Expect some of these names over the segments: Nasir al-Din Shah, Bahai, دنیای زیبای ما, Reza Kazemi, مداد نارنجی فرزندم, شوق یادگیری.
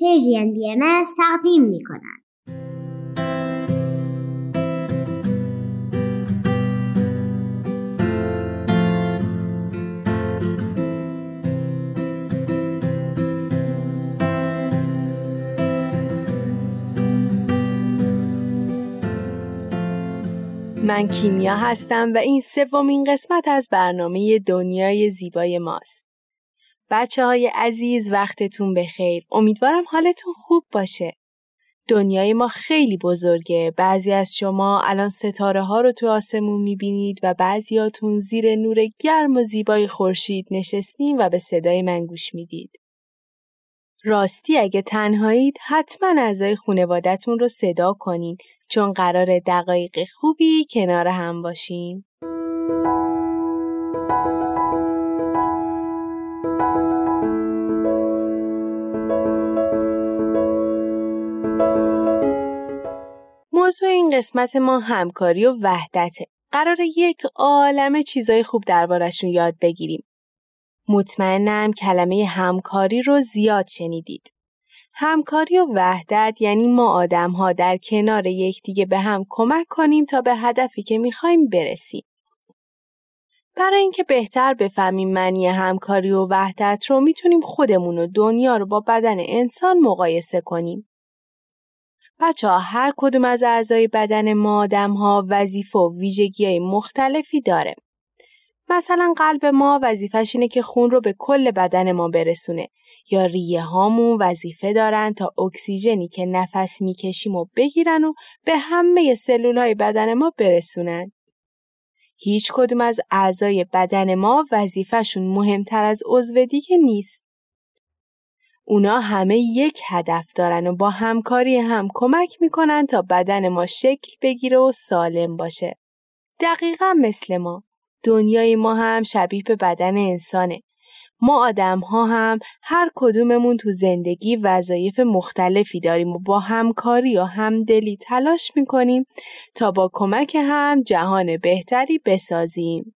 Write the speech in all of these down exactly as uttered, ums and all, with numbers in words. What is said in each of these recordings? پرژین بی ام از تقدیم می‌کنند. من کیمیا هستم و این سومین قسمت از برنامه دنیای زیبای ماست. بچه های عزیز وقتتون بخیر. امیدوارم حالتون خوب باشه. دنیای ما خیلی بزرگه. بعضی از شما الان ستاره ها رو تو آسمون میبینید و بعضیاتون زیر نور گرم و زیبای خورشید نشستین و به صدای من گوش میدید. راستی اگه تنهایید حتما اعضای خانواده‌تون رو صدا کنین چون قرار دقایق خوبی کنار هم باشیم. موضوع این قسمت ما همکاری و وحدته. قراره یک عالمه چیزای خوب دربارشون یاد بگیریم. مطمئنم کلمه همکاری رو زیاد شنیدید. همکاری و وحدت یعنی ما آدم‌ها در کنار یکدیگه به هم کمک کنیم تا به هدفی که می‌خوایم برسیم. برای اینکه بهتر بفهمیم معنی همکاری و وحدت رو میتونیم خودمون و دنیا رو با بدن انسان مقایسه کنیم. بچه‌ها هر کدوم از اعضای بدن ما آدم‌ها وظیفه و ویژگی‌های مختلفی داره. مثلا قلب ما وظیفه‌ش اینه که خون رو به کل بدن ما برسونه یا ریه هامون وظیفه دارن تا اکسیژنی که نفس میکشیم و بگیرن و به همه سلول‌های بدن ما برسونن. هیچ کدوم از اعضای بدن ما وظیفه‌شون مهمتر از عضو دیگه نیست. اونا همه یک هدف دارن و با همکاری هم کمک میکنن تا بدن ما شکل بگیره و سالم باشه. دقیقا مثل ما. دنیای ما هم شبیه به بدن انسانه. ما آدم ها هم هر کدوممون تو زندگی وظایف مختلفی داریم و با همکاری و همدلی تلاش میکنیم تا با کمک هم جهان بهتری بسازیم.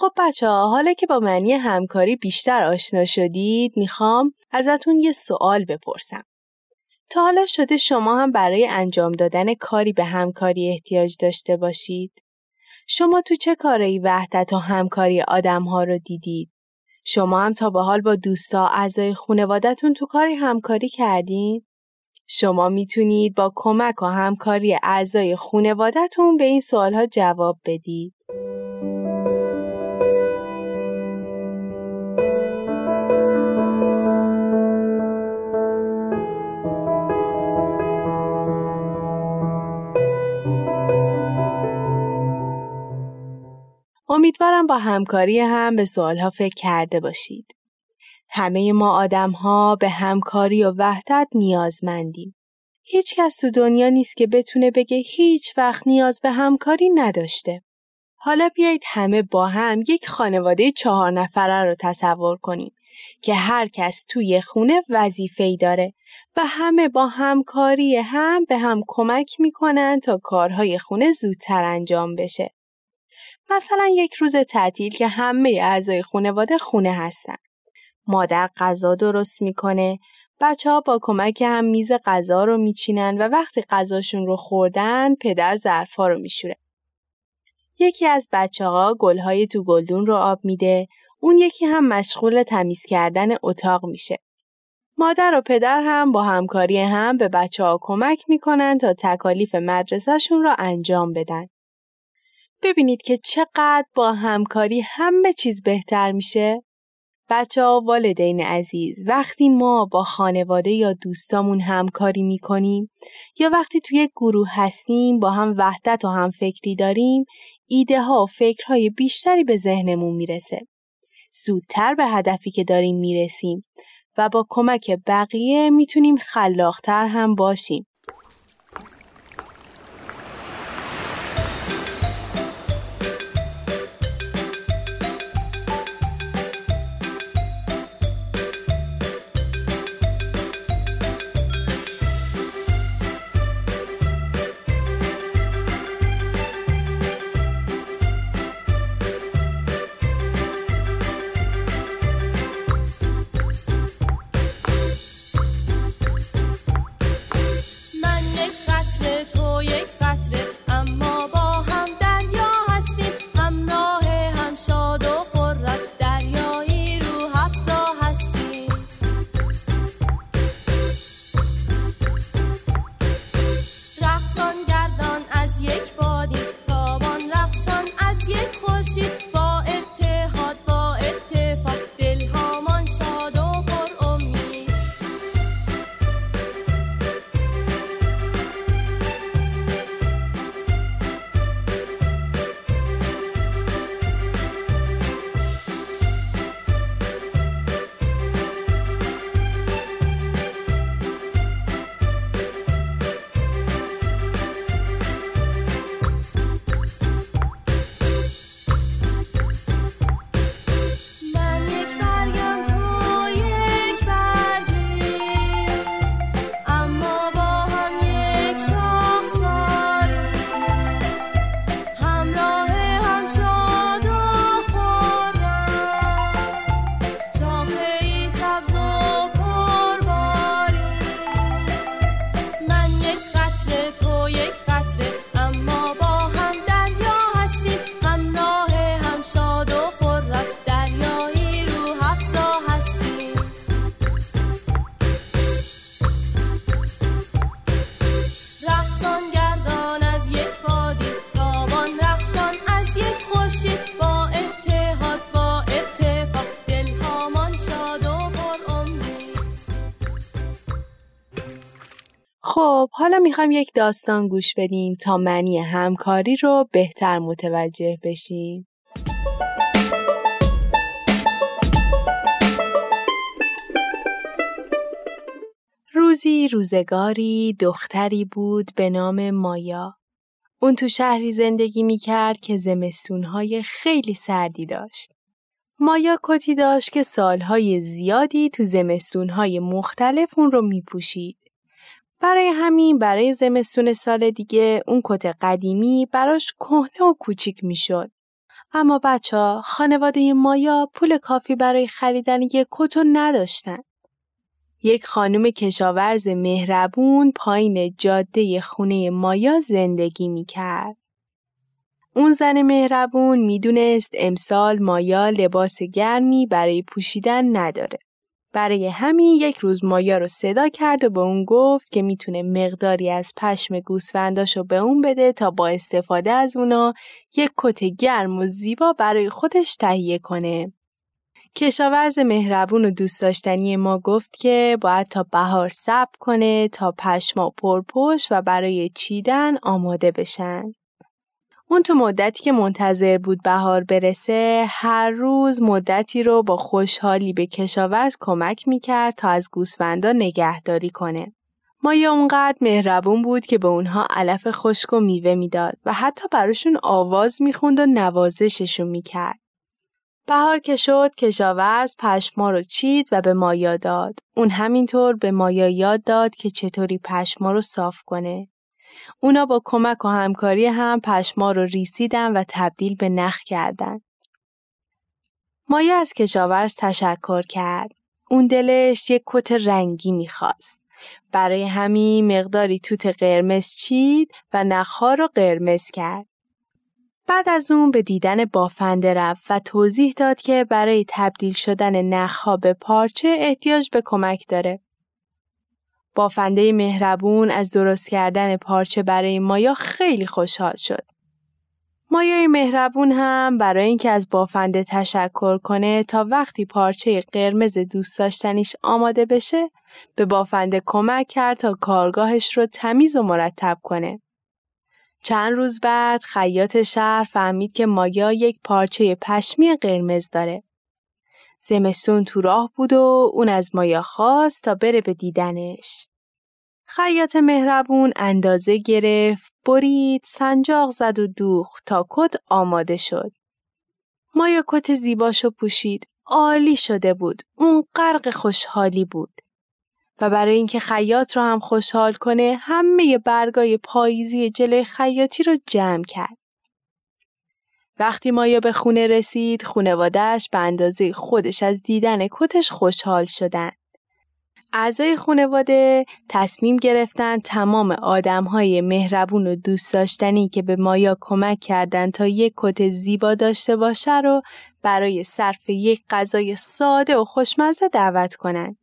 خب بچه‌ها حالا که با معنی همکاری بیشتر آشنا شدید میخوام ازتون یه سوال بپرسم. تا حالا شده شما هم برای انجام دادن کاری به همکاری احتیاج داشته باشید؟ شما تو چه کاری وحدت و همکاری آدم‌ها رو دیدید؟ شما هم تا به حال با دوستا اعضای خانواده‌تون تو کاری همکاری کردین؟ شما میتونید با کمک و همکاری اعضای خانواده‌تون به این سوال‌ها جواب بدید. امیدوارم با همکاری هم به سوالها فکر کرده باشید. همه ما آدم‌ها به همکاری و وحدت نیازمندیم. هیچ کس تو دنیا نیست که بتونه بگه هیچ وقت نیاز به همکاری نداشته. حالا بیایید همه با هم یک خانواده چهار نفره رو تصور کنیم که هر کس توی خونه وظیفه‌ای داره و همه با همکاری هم به هم کمک میکنن تا کارهای خونه زودتر انجام بشه. مثلا یک روز تعطیل که همه اعضای خانواده خونه هستن. مادر غذا درست میکنه، بچه‌ها با کمک هم میز غذا رو میچینن و وقتی غذاشون رو خوردن، پدر ظرفا رو میشوره. یکی از بچه‌ها گل‌های تو گلدون رو آب میده، اون یکی هم مشغول تمیز کردن اتاق میشه. مادر و پدر هم با همکاری هم به بچه‌ها کمک میکنن تا تکالیف مدرسه‌شون رو انجام بدن. ببینید که چقدر با همکاری همه چیز بهتر میشه؟ بچه‌ها و والدین عزیز، وقتی ما با خانواده یا دوستامون همکاری میکنیم یا وقتی توی گروه هستیم با هم وحدت و هم فکری داریم، ایده ها و فکرهای بیشتری به ذهنمون میرسه. زودتر به هدفی که داریم میرسیم و با کمک بقیه میتونیم خلاقتر هم باشیم. خب حالا میخوام یک داستان گوش بدیم تا معنی همکاری رو بهتر متوجه بشیم. روزی روزگاری دختری بود به نام مایا. اون تو شهری زندگی میکرد که زمستونهای خیلی سردی داشت. مایا کتی داشت که سالهای زیادی تو زمستونهای مختلف اون رو میپوشید. برای همین برای زمستون سال دیگه اون کت قدیمی براش کهنه و کوچیک میشد. اما بچه‌ها خانواده مایا پول کافی برای خریدن یک کت رو نداشتن. یک خانم کشاورز مهربون پایین جاده خونه مایا زندگی میکرد. اون زن مهربون میدونست امسال مایا لباس گرمی برای پوشیدن نداره. برای همین یک روز مایا رو صدا کرد و به اون گفت که میتونه مقداری از پشم گوسفنداشو به اون بده تا با استفاده از اونا یک کت گرم و زیبا برای خودش تهیه کنه. کشاورز مهربون و دوست داشتنی ما گفت که باید تا بهار صبر کنه تا پشما پرپوش و برای چیدن آماده بشن. اون تو مدتی که منتظر بود بهار برسه، هر روز مدتی رو با خوشحالی به کشاورز کمک میکرد تا از گوسفندا نگهداری کنه. مایا اونقدر مهربون بود که به اونها علف خشک و میوه میداد و حتی براشون آواز میخوند و نوازششون میکرد. بهار که شد کشاورز پشما رو چید و به مایا داد. اون همینطور به مایا یاد داد که چطوری پشما رو صاف کنه. اونا با کمک و همکاری هم پشما رو ریسیدن و تبدیل به نخ کردن. مایا از کشاورز تشکر کرد. اون دلش یک کت رنگی میخواست. برای همین مقداری توت قرمز چید و نخها رو قرمز کرد. بعد از اون به دیدن بافنده رفت و توضیح داد که برای تبدیل شدن نخها به پارچه احتیاج به کمک داره. بافنده مهربون از درست کردن پارچه برای مایا خیلی خوشحال شد. مایای مهربون هم برای اینکه از بافنده تشکر کنه تا وقتی پارچه قرمز دوست داشتنیش آماده بشه، به بافنده کمک کرد تا کارگاهش رو تمیز و مرتب کنه. چند روز بعد خیاط شهر فهمید که مایا یک پارچه پشمی قرمز داره. زمستون تو راه بود و اون از مایا خواست تا بره به دیدنش. خیاط مهربون اندازه گرفت، برید، سنجاق زد و دوخت تا کت آماده شد. مایا کت زیباشو پوشید، عالی شده بود، اون غرق خوشحالی بود. و برای اینکه خیاط رو هم خوشحال کنه همه برگای پاییزی جلوی خیاطی رو جمع کرد. وقتی مایا به خونه رسید، خانواده‌اش به اندازه خودش از دیدن کتش خوشحال شدند. اعضای خانواده تصمیم گرفتن تمام آدم‌های مهربون و دوست داشتنی که به مایا کمک کردند تا یک کت زیبا داشته باشه رو برای صرف یک غذای ساده و خوشمزه دعوت کنند.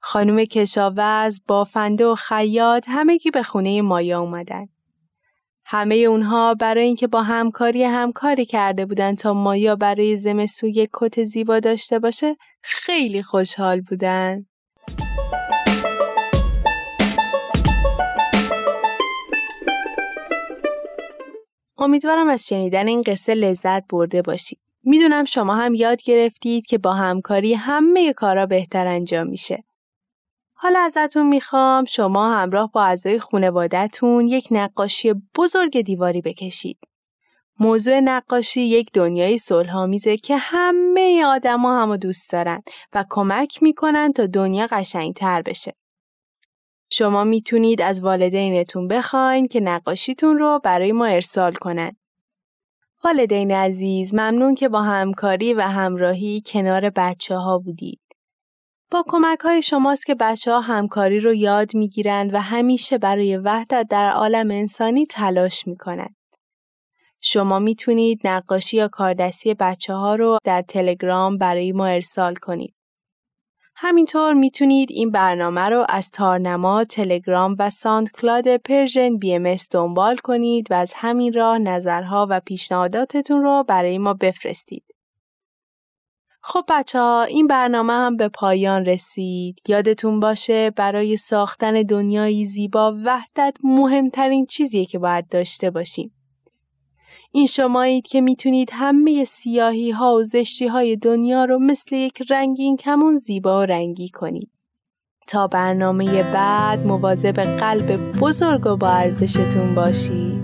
خانم کشاورز، بافنده و خیاط همگی به خونه مایا اومدن. همه اونها برای اینکه با همکاری همکاری کرده بودن تا مایا برای زمستون یک کت زیبا داشته باشه خیلی خوشحال بودن. امیدوارم از شنیدن این قصه لذت برده باشید. میدونم شما هم یاد گرفتید که با همکاری همه کارا بهتر انجام میشه. حالا ازتون میخوام شما همراه با اعضای خانواده‌تون یک نقاشی بزرگ دیواری بکشید. موضوع نقاشی یک دنیای صلح‌آمیزه که همه آدما همو دوست دارن و کمک میکنن تا دنیا قشنگتر بشه. شما میتونید از والدینتون بخواین که نقاشیتون رو برای ما ارسال کنن. والدین عزیز، ممنون که با همکاری و همراهی کنار بچه‌ها بودید. با کمک‌های شماست که بچه‌ها همکاری رو یاد می‌گیرن و همیشه برای وحدت در عالم انسانی تلاش می‌کنن. شما می‌تونید نقاشی یا کاردستی بچه‌ها رو در تلگرام برای ما ارسال کنید. همینطور می‌تونید این برنامه رو از تارنما، تلگرام و ساندکلاد پرژن بی ام اس دنبال کنید و از همین راه نظرها و پیشنهاداتتون رو برای ما بفرستید. خب بچه ها، این برنامه هم به پایان رسید. یادتون باشه برای ساختن دنیای زیبا وحدت مهمترین چیزیه که باید داشته باشیم. این شمایید که میتونید همه سیاهی ها و زشتی های دنیا رو مثل یک رنگین کمون زیبا و رنگی کنید. تا برنامه بعد مواظب قلب بزرگ و با ارزشتون باشید.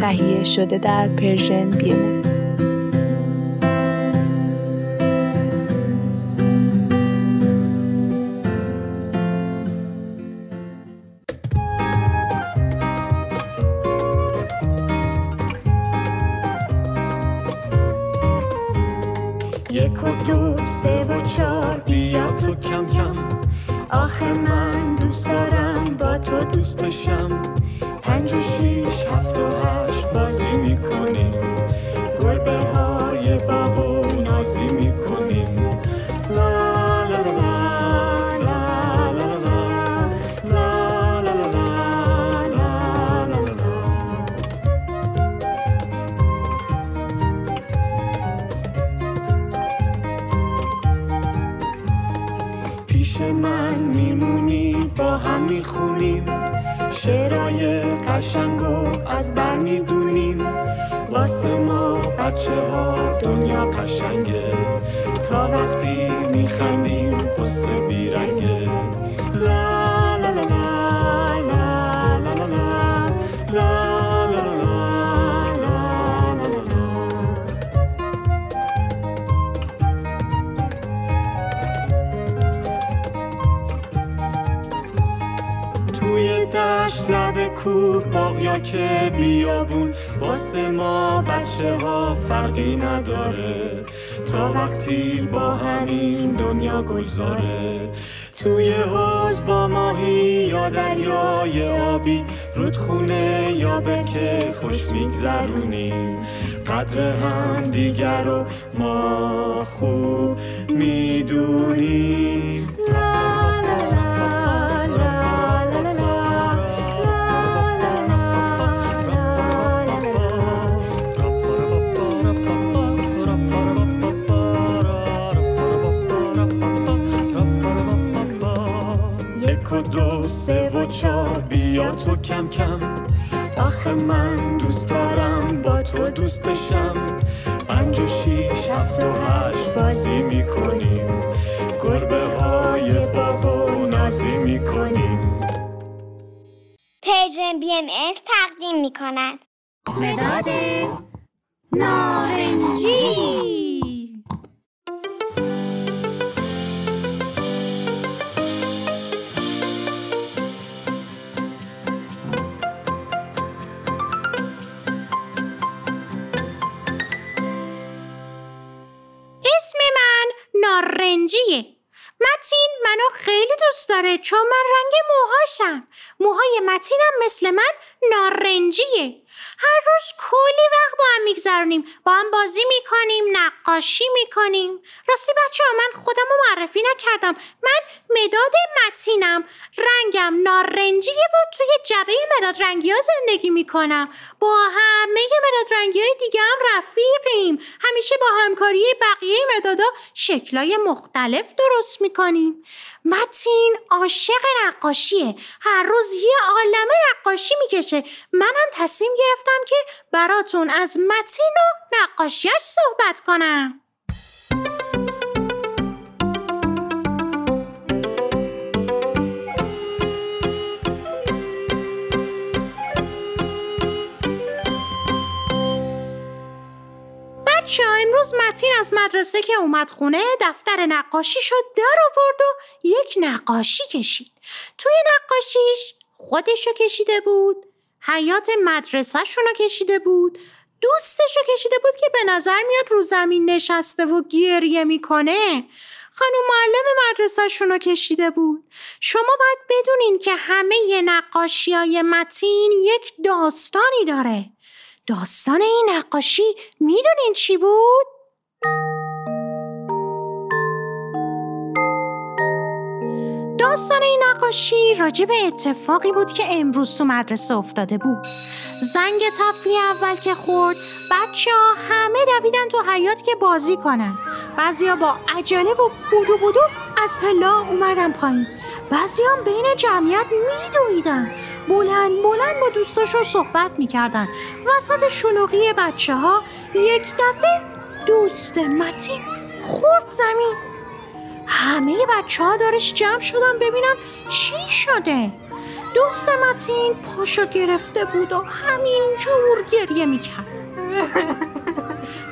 تهیه شده در پرژن بیاموز. یک و دو سه و چار بیا تو کم کم، آخه من دوست دارم با تو دوست بشم. پنج و شیش هفت و هشت بازی میکنیم، گربه های بابو نازی میکنیم. لا لا لا لا لا لا لا لا لا لا. پیش من میمونی با هم میخونیم، شعرهای قشنگو از بر میدونیم. واسه ما بچه ها دنیا قشنگه، تا وقتی میخندیم قصه بیرنگه. لا لا لا لا لا لا لا لا. لب کوه باغیا که بیابون، واسه ما بچه ها فرقی نداره، تا وقتی با همین دنیا گلزاره. توی حوض با ماهی یا دریای آبی، رودخونه یا بکه خوش میگذرونیم. قدر هم دیگر رو ما خوب میدونیم. دو سه و چار بیا تو کم کم، آخه من دوست دارم با تو دوست بشم. پنج و شیش هفت و هشت بازی میکنیم، گربه های بابا نازی میکنیم. پرژن بی ام اس تقدیم میکند. مداد نارنجی. نارنجیه. متین منو خیلی دوست داره چون من رنگ موهاشم. موهای متینم مثل من نارنجیه. هر روز کلی وقت با هم میگذرونیم، با هم بازی میکنیم، نقاشی میکنیم. راستی بچه ها، من خودمو معرفی نکردم. من مداد متینم، رنگم نارنجیه و توی جبهه مداد رنگی ها زندگی میکنم. با همه مداد رنگی های دیگه هم رفیقیم. همیشه با همکاری بقیه مدادا شکلای مختلف درست میکنیم. متین عاشق نقاشیه، هر روز یه عالمه نقاشی میکشه. منم تصمیم گرفتم که براتون از متین و نقاشیش صحبت کنم. بچه ها، امروز متین از مدرسه که اومد خونه دفتر نقاشیشو در آورد و یک نقاشی کشید. توی نقاشیش خودشو کشیده بود، حیات مدرسه‌شونو کشیده بود، دوستشو کشیده بود که به نظر میاد رو زمین نشسته و گریه میکنه. خانم معلم مدرسه‌شونو کشیده بود. شما باید بدونین که همه نقاشی‌های متین یک داستانی داره. داستان این نقاشی میدونین چی بود؟ داستان این نقاشی راجع به اتفاقی بود که امروز تو مدرسه افتاده بود. زنگ تفریح اول که خورد، بچه‌ها همه دویدن تو حیاط که بازی کنن. بعضیا با عجله و بودو بودو از پلا اومدن پایین. بعضیا بین جمعیت میدویدن، بلند بلند با دوستاشون صحبت میکردن. وسط شلوغی بچه‌ها یک دفعه دوست متین خورد زمین. همه بچه‌ها دارش جمع شدن ببینن چی شده. دوست متین پاشو گرفته بود و همینجور گریه میکرد.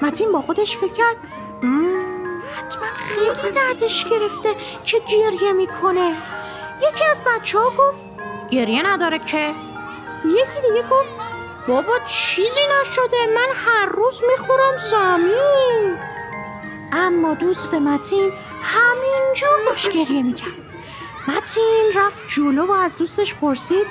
متین با خودش فکر کرد حتما خیلی دردش گرفته که گریه میکنه. یکی از بچه‌ها گفت گریه نداره که. یکی دیگه گفت بابا چیزی نشده، من هر روز میخورم زمین. اما دوست متین همینجور داشت گریه میکرد. متین رفت جلو و از دوستش پرسید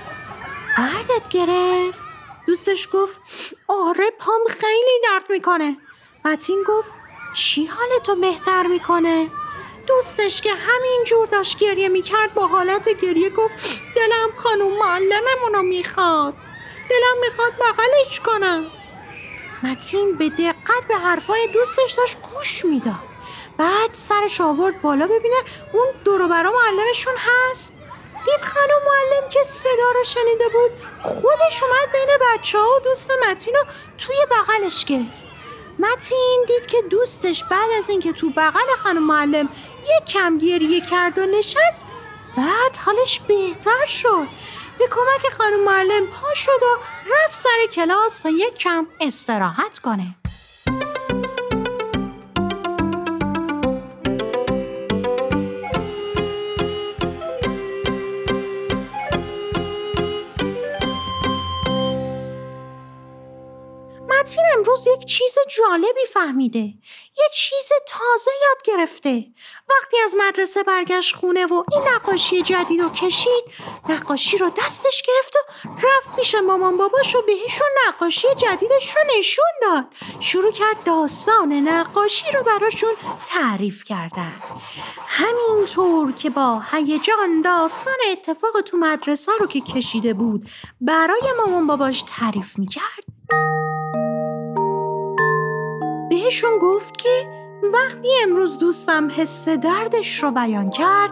دردت گرفت؟ دوستش گفت آره، پام خیلی درد میکنه. متین گفت چی حالتو بهتر میکنه؟ دوستش که همینجور داشت گریه میکرد با حالت گریه گفت دلم خانوم معلممونو میخواد، دلم میخواد بغلش کنم. متین به دقت به حرفای دوستش داشت گوش میداد. بعد سرش آورد بالا ببینه اون دور و برا معلمشون هست. دید خانم معلم که صدا رو شنیده بود خودش اومد بین بچه‌ها و دوست متین رو توی بغلش گرفت. متین دید که دوستش بعد از اینکه تو بغل خانم معلم یک کم گریه کرد و نشست، بعد حالش بهتر شد. به کمک خانم معلم پا شد و رفت سر کلاس تا یک کم استراحت کنه. متین امروز یک چیز جالبی فهمیده، یک چیز تازه یاد گرفته. وقتی از مدرسه برگشت خونه و این نقاشی جدید رو کشید، نقاشی رو دستش گرفت و رفت پیش مامان باباش و بهشون نقاشی جدیدش رو نشون داد. شروع کرد داستان نقاشی رو براشون تعریف کردن. همینطور که با هیجان داستان اتفاق تو مدرسه رو که کشیده بود برای مامان باباش تعریف میکرد، بهشون گفت که وقتی امروز دوستم حس دردش رو بیان کرد،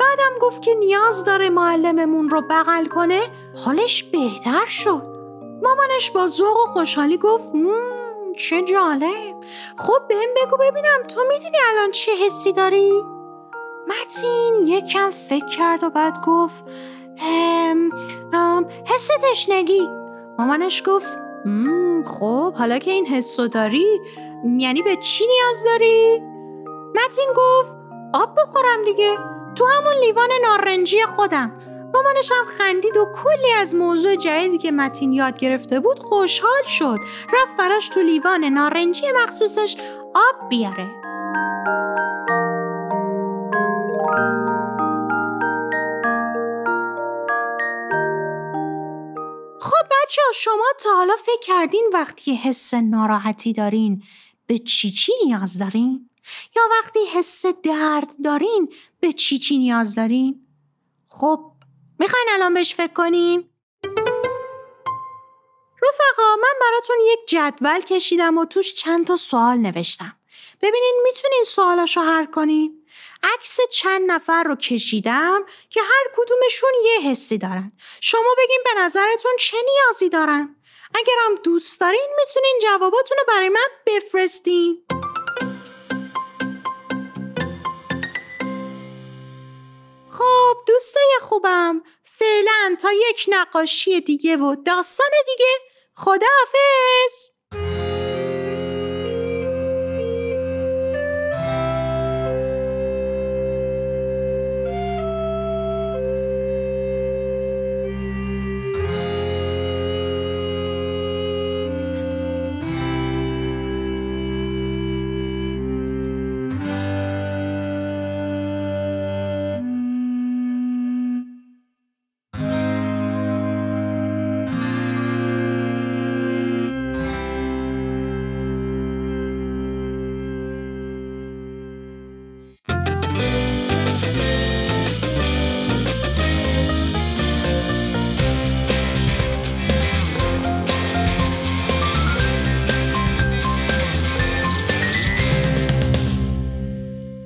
بعدم گفت که نیاز داره معلممون رو بغل کنه، حالش بهتر شد. مامانش با ذوق و خوشحالی گفت چه جالب، خب بهم بگو ببینم تو میدونی الان چه حسی داری؟ متین یکم فکر کرد و بعد گفت ام ام حس تشنگی. مامانش گفت خب حالا که این حسو داری یعنی به چی نیاز داری؟ متین گفت آب بخورم دیگه، تو همون لیوان نارنجی خودم. مامانش هم خندید و کلی از موضوع جدیدی که متین یاد گرفته بود خوشحال شد. رفت براش تو لیوان نارنجی مخصوصش آب بیاره. خب بچه ها، شما تا حالا فکر کردین وقتی حس ناراحتی دارین به چی چی نیاز دارین؟ یا وقتی حس درد دارین به چی چی نیاز دارین؟ خب میخواین الان بهش فکر کنیم؟ رفقا، من براتون یک جدول کشیدم و توش چند تا سوال نوشتم. ببینین میتونین سوالاشو حل کنین؟ عکس چند نفر رو کشیدم که هر کدومشون یه حسی دارن. شما بگین به نظرتون چه نیازی دارن؟ اگر هم دوست دارین میتونین جواباتون رو برای من بفرستین. خب دوستای خوبم، فعلا تا یک نقاشی دیگه و داستان دیگه، خداحافظ.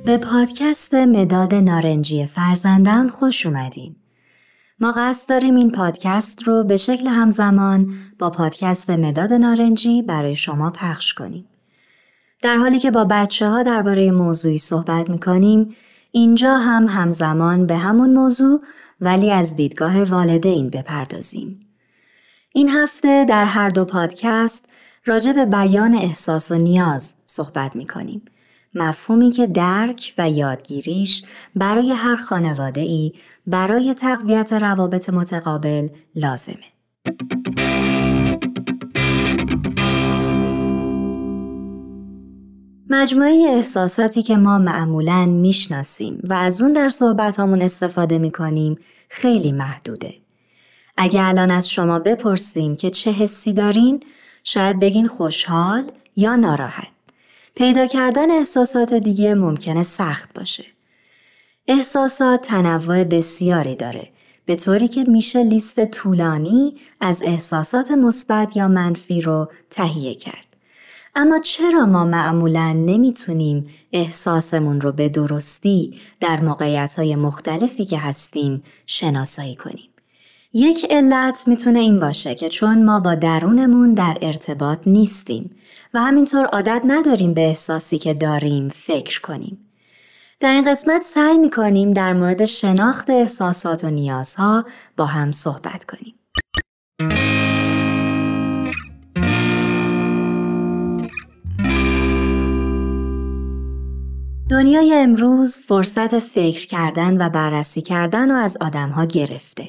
به پادکست مداد نارنجی فرزندم خوش اومدین. ما قصد داریم این پادکست رو به شکل همزمان با پادکست مداد نارنجی برای شما پخش کنیم. در حالی که با بچه ها درباره موضوعی صحبت میکنیم، اینجا هم همزمان به همون موضوع ولی از دیدگاه والدین بپردازیم. این هفته در هر دو پادکست راجع به بیان احساس و نیاز صحبت میکنیم. مفهومی که درک و یادگیریش برای هر خانواده‌ای برای تقویت روابط متقابل لازمه. مجموعه احساساتی که ما معمولاً میشناسیم و از اون در صحبتامون استفاده میکنیم خیلی محدوده. اگه الان از شما بپرسیم که چه حسی دارین، شاید بگین خوشحال یا ناراحت. پیدا کردن احساسات دیگه ممکنه سخت باشه. احساسات تنوع بسیاری داره، به طوری که میشه لیست طولانی از احساسات مثبت یا منفی رو تهیه کرد. اما چرا ما معمولاً نمیتونیم احساسمون رو به درستی در موقعیت‌های مختلفی که هستیم شناسایی کنیم؟ یک علت میتونه این باشه که چون ما با درونمون در ارتباط نیستیم و همینطور عادت نداریم به احساسی که داریم فکر کنیم. در این قسمت سعی میکنیم در مورد شناخت احساسات و نیازها با هم صحبت کنیم. دنیای امروز فرصت فکر کردن و بررسی کردن رو از آدمها گرفته.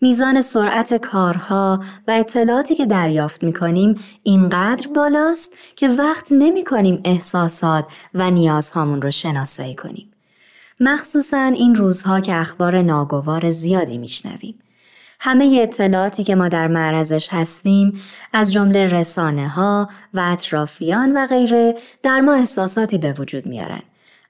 میزان سرعت کارها و اطلاعاتی که دریافت می‌کنیم اینقدر بالاست که وقت نمی‌کنیم احساسات و نیازهامون رو شناسایی کنیم. مخصوصاً این روزها که اخبار ناگوار زیادی می‌شنویم. همه اطلاعاتی که ما در معرضش هستیم از جمله رسانه‌ها و اطرافیان و غیره در ما احساساتی به وجود میارن.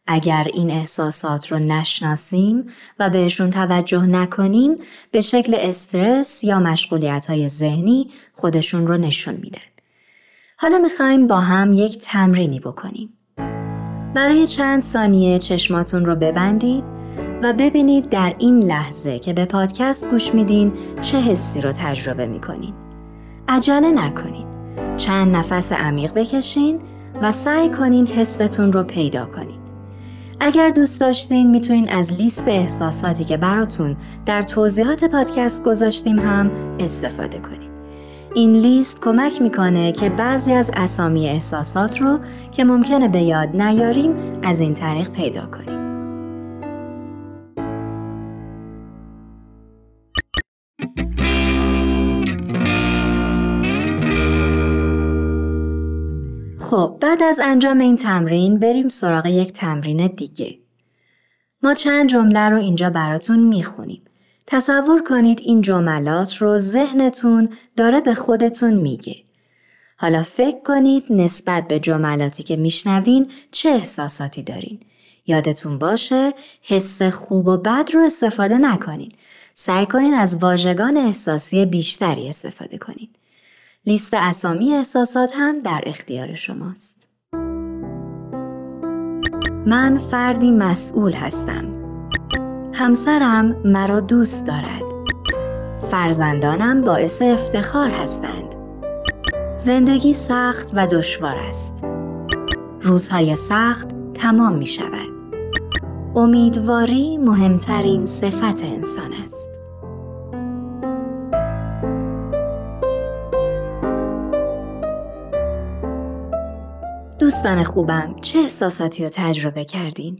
اگر این احساسات رو نشناسیم و بهشون توجه نکنیم، به شکل استرس یا مشغولیت‌های ذهنی خودشون رو نشون میدن. حالا میخوایم با هم یک تمرینی بکنیم. برای چند ثانیه چشماتون رو ببندید و ببینید در این لحظه که به پادکست گوش میدین چه حسی رو تجربه میکنین. عجله نکنین. چند نفس عمیق بکشین و سعی کنین حستون رو پیدا کنین. اگر دوست داشتین میتونین از لیست احساساتی که براتون در توضیحات پادکست گذاشتیم هم استفاده کنین. این لیست کمک میکنه که بعضی از اسامی احساسات رو که ممکنه به یاد نیاریم از این طریق پیدا کنیم. خب بعد از انجام این تمرین بریم سراغ یک تمرین دیگه. ما چند جمله رو اینجا براتون میخونیم. تصور کنید این جملات رو ذهنتون داره به خودتون میگه. حالا فکر کنید نسبت به جملاتی که میشنوین چه احساساتی دارین. یادتون باشه حس خوب و بد رو استفاده نکنین. سعی کنین از واژگان احساسی بیشتری استفاده کنین. لیست اسامی احساسات هم در اختیار شماست. من فردی مسئول هستم. همسرم مرا دوست دارد. فرزندانم باعث افتخار هستند. زندگی سخت و دشوار است. روزهای سخت تمام می شود. امیدواری مهمترین صفت انسان است. دوستان خوبم، چه احساساتی رو تجربه کردین؟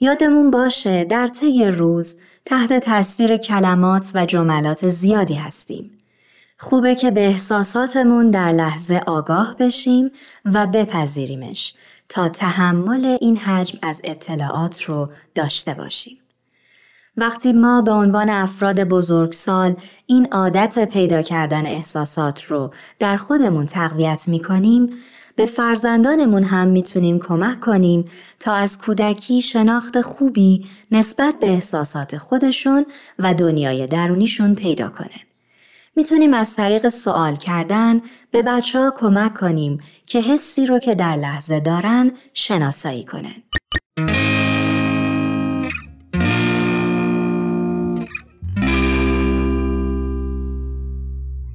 یادمون باشه در طی روز تحت تاثیر کلمات و جملات زیادی هستیم. خوبه که به احساساتمون در لحظه آگاه بشیم و بپذیریمش تا تحمل این حجم از اطلاعات رو داشته باشیم. وقتی ما به عنوان افراد بزرگسال این عادت پیدا کردن احساسات رو در خودمون تقویت می‌کنیم، به فرزندانمون هم میتونیم کمک کنیم تا از کودکی شناخت خوبی نسبت به احساسات خودشون و دنیای درونیشون پیدا کنن. میتونیم از طریق سوال کردن به بچه‌ها کمک کنیم که حسی رو که در لحظه دارن شناسایی کنن.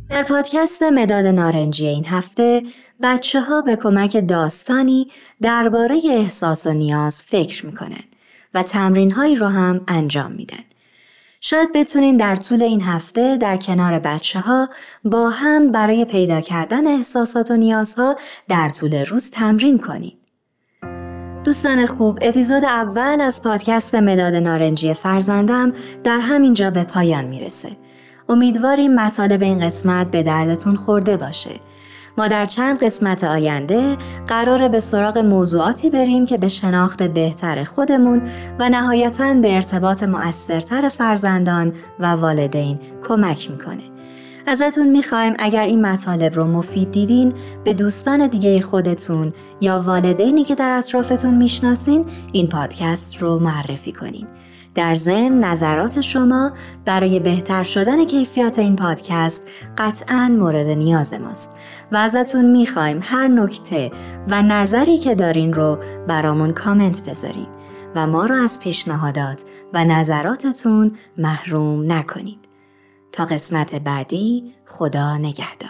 در پادکست مداد نارنجی این هفته بچه ها به کمک داستانی درباره احساس و نیاز فکر میکنن و تمرین هایی رو هم انجام میدن. شاید بتونین در طول این هفته در کنار بچه ها با هم برای پیدا کردن احساسات و نیازها در طول روز تمرین کنین. دوستان خوب، اپیزود اول از پادکست مداد نارنجی فرزندم در همینجا به پایان میرسه. امیدواریم مطالب این قسمت به دردتون خورده باشه. ما در چند قسمت آینده قراره به سراغ موضوعاتی بریم که به شناخت بهتر خودمون و نهایتاً به ارتباط مؤثرتر فرزندان و والدین کمک میکنه. ازتون میخوایم اگر این مطالب رو مفید دیدین به دوستان دیگه خودتون یا والدینی که در اطرافتون میشناسین این پادکست رو معرفی کنین. در ضمن نظرات شما برای بهتر شدن کیفیت این پادکست قطعاً مورد نیاز ماست و ازتون میخوایم هر نکته و نظری که دارین رو برامون کامنت بذارین و ما رو از پیشنهادات و نظراتتون محروم نکنید. تا قسمت بعدی، خدا نگهدار.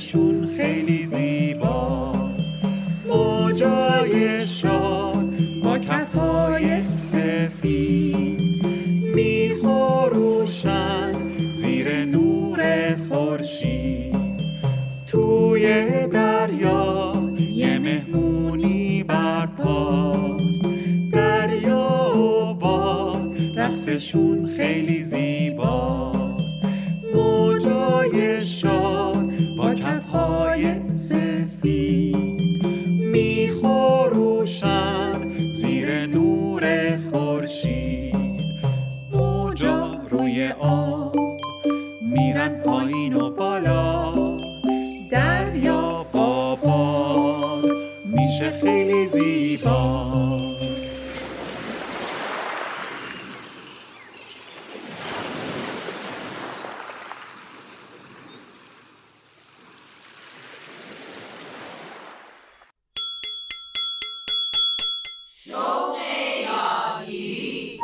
شون خیلی زیباست، موجای شاد با کفهای سفید میخروشن زیر نور خورشید. موجا روی آب میرن پایین و بالا، دریا با باد میشه خیلی زیبا. شوق یادگیری.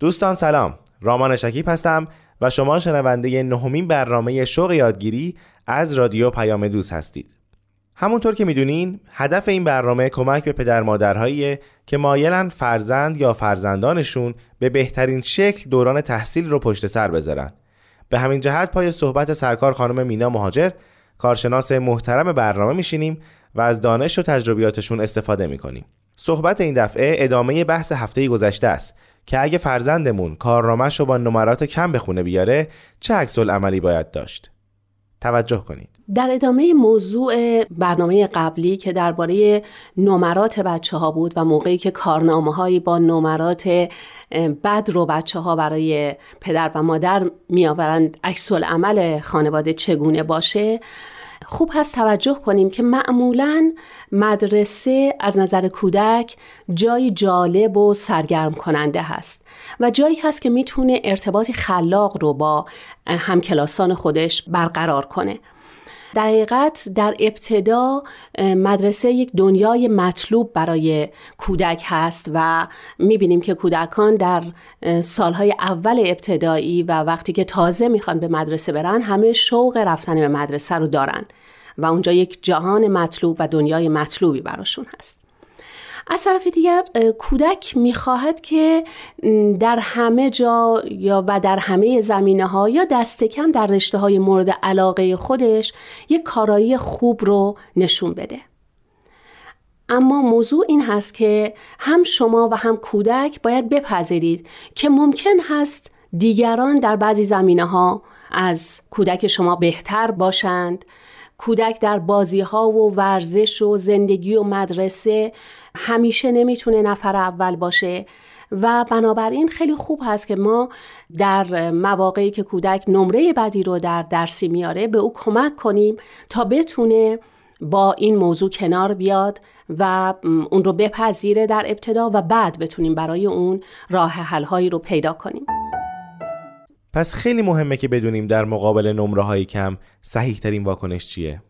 دوستان سلام، رامان شکیب هستم و شما شنونده نهمین برنامه شوق یادگیری از رادیو پیام دوست هستید. همونطور که میدونین هدف این برنامه کمک به پدر مادرهاییه که مایلن فرزند یا فرزندانشون به بهترین شکل دوران تحصیل رو پشت سر بذارن. به همین جهت پای صحبت سرکار خانم مینا مهاجر، کارشناس محترم برنامه، میشینیم و از دانش و تجربیاتشون استفاده میکنیم. صحبت این دفعه ادامه بحث هفته گذشته است که اگه فرزندمون کارنامه‌شو با نمرات کم به خونه بیاره چه عکس‌العملی باید داشت. توجه کنید. در ادامه موضوع برنامه قبلی که درباره نمرات بچه ها بود و موقعی که کارنامه‌هایی با نمرات بد رو بچه ها برای پدر و مادر میآورند، عکس العمل خانواده چگونه باشه، خوب هست توجه کنیم که معمولاً مدرسه از نظر کودک جایی جالب و سرگرم کننده هست و جایی هست که میتونه ارتباطی خلاق رو با همکلاسان خودش برقرار کنه. در حقیقت در ابتدا مدرسه یک دنیای مطلوب برای کودک هست و میبینیم که کودکان در سالهای اول ابتدایی و وقتی که تازه میخوان به مدرسه برن، همه شوق رفتن به مدرسه رو دارن و اونجا یک جهان مطلوب و دنیای مطلوبی براشون هست. از طرف دیگر کودک میخواهد که در همه جا یا و در همه زمینه ها یا دست کم در رشته های مورد علاقه خودش یک کارایی خوب رو نشون بده. اما موضوع این هست که هم شما و هم کودک باید بپذیرید که ممکن هست دیگران در بعضی زمینه ها از کودک شما بهتر باشند. کودک در بازی ها و ورزش و زندگی و مدرسه همیشه نمیتونه نفر اول باشه و بنابراین خیلی خوب هست که ما در مواقعی که کودک نمره بدی رو در درسی میاره به او کمک کنیم تا بتونه با این موضوع کنار بیاد و اون رو بپذیره در ابتدا و بعد بتونیم برای اون راه حل هایی رو پیدا کنیم. پس خیلی مهمه که بدونیم در مقابل نمره های کم صحیح ترین واکنش چیه؟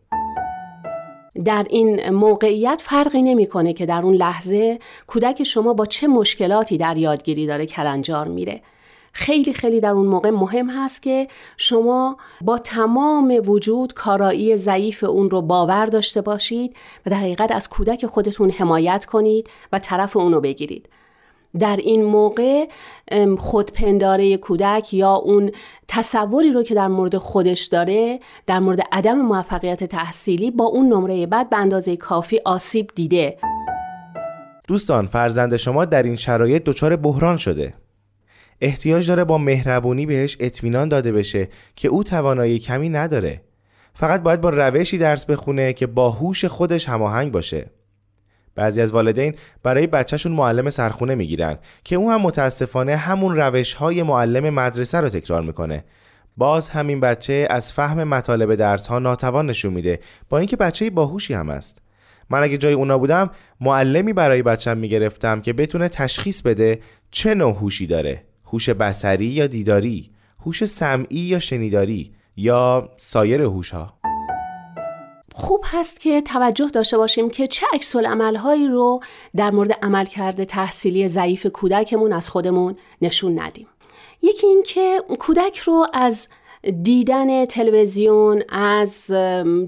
در این موقعیت فرقی نمی‌کنه که در اون لحظه کودک شما با چه مشکلاتی در یادگیری داره کلنجار میره. خیلی خیلی در اون موقع مهم هست که شما با تمام وجود کارایی ضعیف اون رو باور داشته باشید و در حقیقت از کودک خودتون حمایت کنید و طرف اون رو بگیرید. در این موقع خودپنداره کودک یا اون تصوری رو که در مورد خودش داره در مورد عدم موفقیت تحصیلی با اون نمره بد به اندازه کافی آسیب دیده. دوستان، فرزند شما در این شرایط دچار بحران شده. احتیاج داره با مهربونی بهش اطمینان داده بشه که او توانایی کمی نداره. فقط باید با روشی درس بخونه که با هوش خودش هماهنگ باشه. بعضی از والدین برای بچهشون معلم سرخونه میگیرن که اون هم متاسفانه همون روش‌های معلم مدرسه رو تکرار میکنه. باز همین بچه از فهم مطالب درس‌ها ناتوان نشون میده، با اینکه بچه‌ی باهوشی هم است. من اگه جای اونا بودم معلمی برای بچه‌م میگرفتم که بتونه تشخیص بده چه نوع هوشی داره، هوش بصری یا دیداری، هوش سمعی یا شنیداری یا سایر هوش‌ها. خوب هست که توجه داشته باشیم که چه عکس العمل‌هایی رو در مورد عملکرد تحصیلی ضعیف کودکمون از خودمون نشون ندیم. یکی این که کودک رو از دیدن تلویزیون، از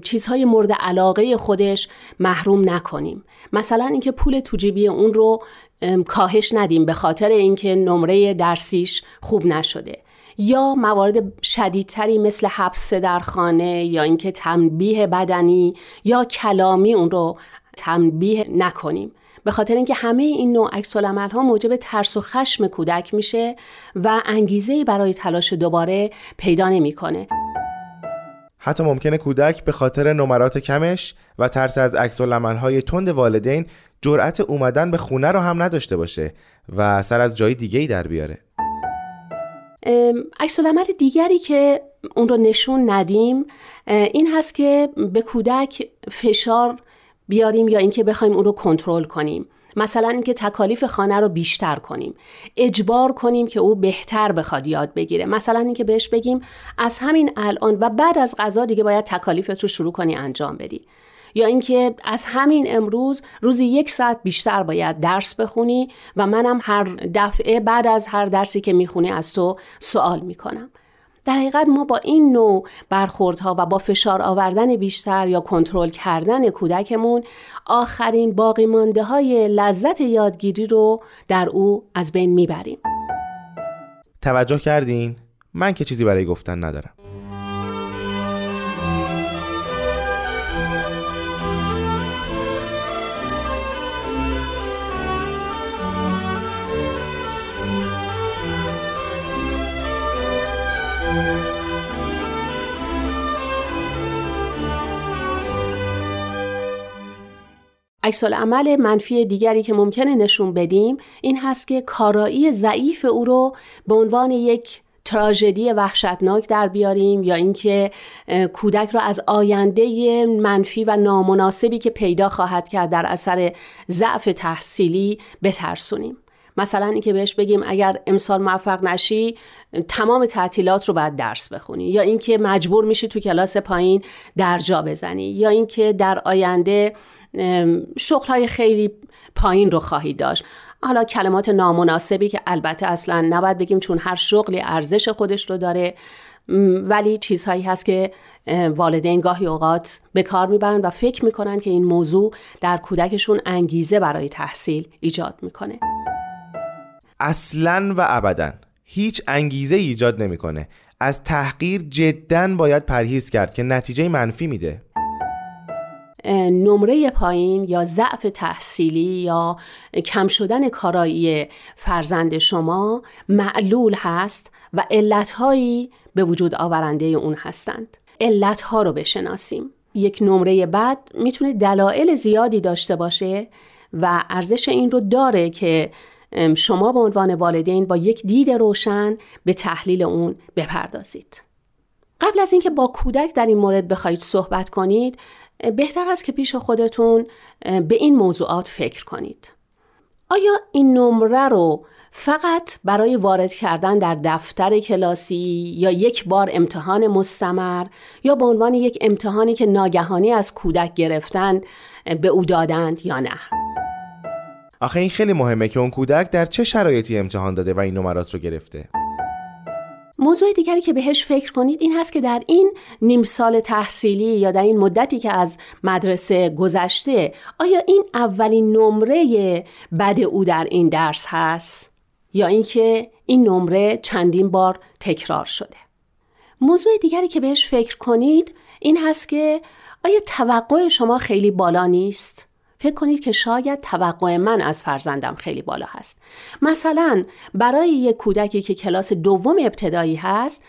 چیزهای مورد علاقه خودش محروم نکنیم. مثلا اینکه پول تو جیبی اون رو کاهش ندیم به خاطر اینکه نمره درسیش خوب نشده، یا موارد شدیدتری مثل حبس در خانه یا اینکه تنبیه بدنی یا کلامی اون رو تنبیه نکنیم، به خاطر اینکه همه این نوع عکس‌العمل‌ها موجب ترس و خشم کودک میشه و انگیزه‌ای برای تلاش دوباره پیدا نمی‌کنه. حتی ممکنه کودک به خاطر نمرات کمش و ترس از عکس‌العمل‌های تند والدین جرأت اومدن به خونه رو هم نداشته باشه و سر از جای دیگه‌ای در بیاره. عکس العمل دیگری که اون رو نشون ندیم این هست که به کودک فشار بیاریم یا اینکه بخوایم اون رو کنترل کنیم. مثلا اینکه تکالیف خانه رو بیشتر کنیم، اجبار کنیم که او بهتر بخواد یاد بگیره. مثلا اینکه بهش بگیم از همین الان و بعد از غذا دیگه باید تکالیفت رو شروع کنی انجام بدی، یا اینکه از همین امروز روزی یک ساعت بیشتر باید درس بخونی و منم هر دفعه بعد از هر درسی که میخونی از تو سوال میکنم. در حقیقت ما با این نوع برخوردها و با فشار آوردن بیشتر یا کنترل کردن کودکمون آخرین باقی مانده های لذت یادگیری رو در او از بین میبریم. توجه کردین؟ من که چیزی برای گفتن ندارم. عکس‌العمل منفی دیگری که ممکنه نشون بدیم این هست که کارایی ضعیف او رو به عنوان یک تراژدی وحشتناک در بیاریم، یا اینکه کودک را از آینده منفی و نامناسبی که پیدا خواهد کرد در اثر ضعف تحصیلی بترسونیم. مثلا اینکه بهش بگیم اگر امسال موفق نشی تمام تعطیلات رو باید درس بخونی، یا اینکه مجبور میشی تو کلاس پایین درجا بزنی، یا اینکه در آینده شغل‌های خیلی پایین رو خواهی داشت. حالا کلمات نامناسبی که البته اصلا نباید بگیم چون هر شغلی ارزش خودش رو داره، ولی چیزهایی هست که والدین گاهی اوقات به کار میبرن و فکر میکنن که این موضوع در کودکشون انگیزه برای تحصیل ایجاد میکنه. اصلاً و ابداً هیچ انگیزه ایجاد نمیکنه. از تحقیر جداً باید پرهیز کرد که نتیجه منفی میده. نمره پایین یا ضعف تحصیلی یا کم شدن کارایی فرزند شما معلول هست و علتهایی به وجود آورنده اون هستند. علتها رو بشناسیم. یک نمره بد میتونه دلایل زیادی داشته باشه و ارزش این رو داره که شما به عنوان والدین با یک دید روشن به تحلیل اون بپردازید. قبل از اینکه با کودک در این مورد بخواید صحبت کنید، بهتر است که پیش خودتون به این موضوعات فکر کنید. آیا این نمره رو فقط برای وارد کردن در دفتر کلاسی یا یک بار امتحان مستمر یا به عنوان یک امتحانی که ناگهانی از کودک گرفتن به او دادند یا نه؟ آخه این خیلی مهمه که اون کودک در چه شرایطی امتحان داده و این نمرات رو گرفته. موضوع دیگری که بهش فکر کنید این هست که در این نیم سال تحصیلی یا در این مدتی که از مدرسه گذشته، آیا این اولین نمره بد او در این درس هست یا اینکه این نمره چندین بار تکرار شده. موضوع دیگری که بهش فکر کنید این هست که آیا توقع شما خیلی بالا نیست؟ فکر کنید که شاید توقع من از فرزندم خیلی بالا هست. مثلا برای یک کودکی که کلاس دوم ابتدایی هست،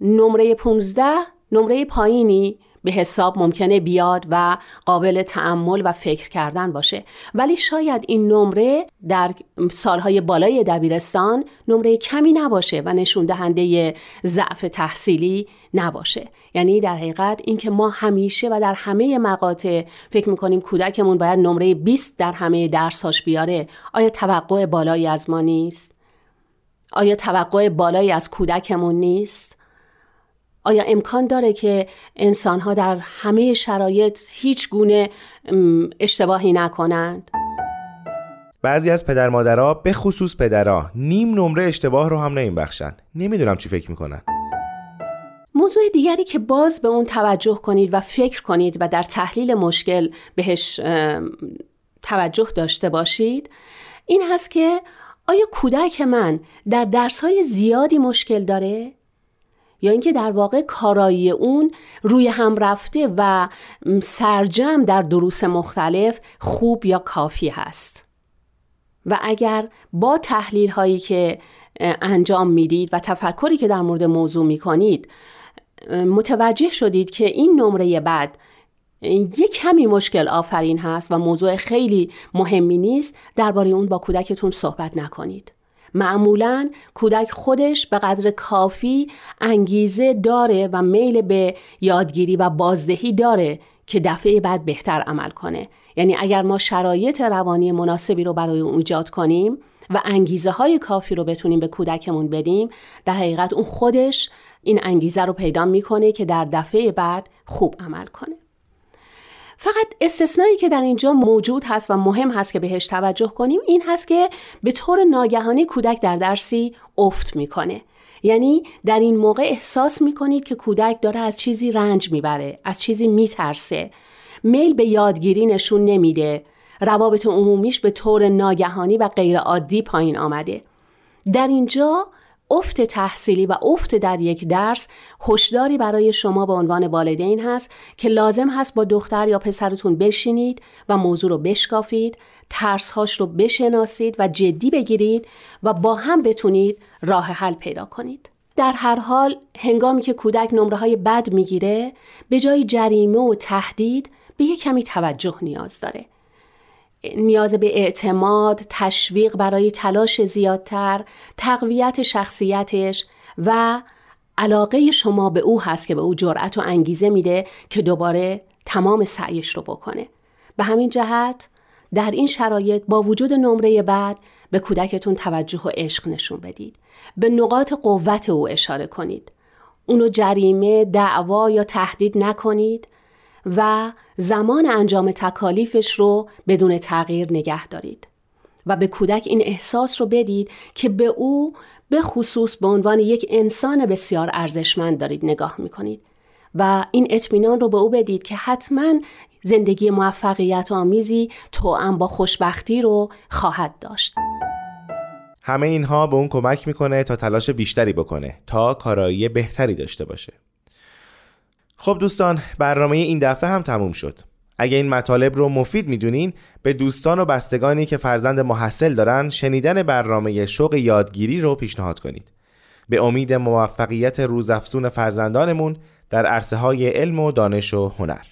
نمره پانزده نمره پایینی به حساب ممکنه بیاد و قابل تأمل و فکر کردن باشه، ولی شاید این نمره در سالهای بالای دبیرستان نمره کمی نباشه و نشون دهنده ضعف تحصیلی نباشه. یعنی در حقیقت این که ما همیشه و در همه مقاطع فکر میکنیم کودکمون باید نمره بیست در همه درساش بیاره، آیا توقع بالایی از ما نیست؟ آیا توقع بالایی از کودکمون نیست؟ آیا امکان داره که انسان‌ها در همه شرایط هیچ گونه اشتباهی نکنند؟ بعضی از پدر مادرها، به خصوص پدرها، نیم نمره اشتباه رو هم نمیبخشن. نمیدونم چی فکر میکنن. موضوع دیگری که باز به اون توجه کنید و فکر کنید و در تحلیل مشکل بهش توجه داشته باشید این هست که آیا کودک من در درس‌های زیادی مشکل داره؟ یا اینکه در واقع کارایی اون روی هم رفته و سرجم در دروس مختلف خوب یا کافی هست. و اگر با تحلیل هایی که انجام میدید و تفکری که در مورد موضوع میکنید متوجه شدید که این نمره بد یک کمی مشکل آفرین هست و موضوع خیلی مهمی نیست، درباره اون با کودکتون صحبت نکنید. معمولاً کودک خودش به قدر کافی انگیزه داره و میل به یادگیری و بازدهی داره که دفعه بعد بهتر عمل کنه. یعنی اگر ما شرایط روانی مناسبی رو برای اون ایجاد کنیم و انگیزه های کافی رو بتونیم به کودکمون بدیم، در حقیقت اون خودش این انگیزه رو پیدا میکنه که در دفعه بعد خوب عمل کنه. فقط استثنایی که در اینجا موجود هست و مهم هست که بهش توجه کنیم این هست که به طور ناگهانی کودک در درسی افت میکنه. یعنی در این موقع احساس میکنید که کودک داره از چیزی رنج میبره، از چیزی میترسه، میل به یادگیری نشون نمیده، روابط عمومیش به طور ناگهانی و غیر عادی پایین آمده. در اینجا افت تحصیلی و افت در یک درس هشداری برای شما به عنوان والدین هست که لازم هست با دختر یا پسرتون بشینید و موضوع رو بشکافید، ترس‌هاش رو بشناسید و جدی بگیرید و با هم بتونید راه حل پیدا کنید. در هر حال هنگامی که کودک نمره‌های بد میگیره، به جای جریمه و تهدید به یک کمی توجه نیاز داره. نیاز به اعتماد، تشویق برای تلاش زیادتر، تقویت شخصیتش و علاقه شما به او هست که به او جرأت و انگیزه میده که دوباره تمام سعیش رو بکنه. به همین جهت در این شرایط با وجود نمره بعد به کودکتون توجه و عشق نشون بدید. به نقاط قوت او اشاره کنید. اونو جریمه، دعوا یا تهدید نکنید و زمان انجام تکالیفش رو بدون تغییر نگه دارید و به کودک این احساس رو بدید که به او به خصوص به عنوان یک انسان بسیار ارزشمند دارید نگاه میکنید و این اطمینان رو به او بدید که حتماً زندگی موفقیت آمیزی توأم با خوشبختی رو خواهد داشت. همه اینها به اون کمک میکنه تا تلاش بیشتری بکنه تا کارایی بهتری داشته باشه. خب دوستان، برنامه این دفعه هم تموم شد. اگه این مطالب رو مفید میدونین به دوستان و بستگانی که فرزند محصل دارن شنیدن برنامه شوق یادگیری رو پیشنهاد کنید. به امید موفقیت روزافزون فرزندانمون در عرصه‌های علم و دانش و هنر.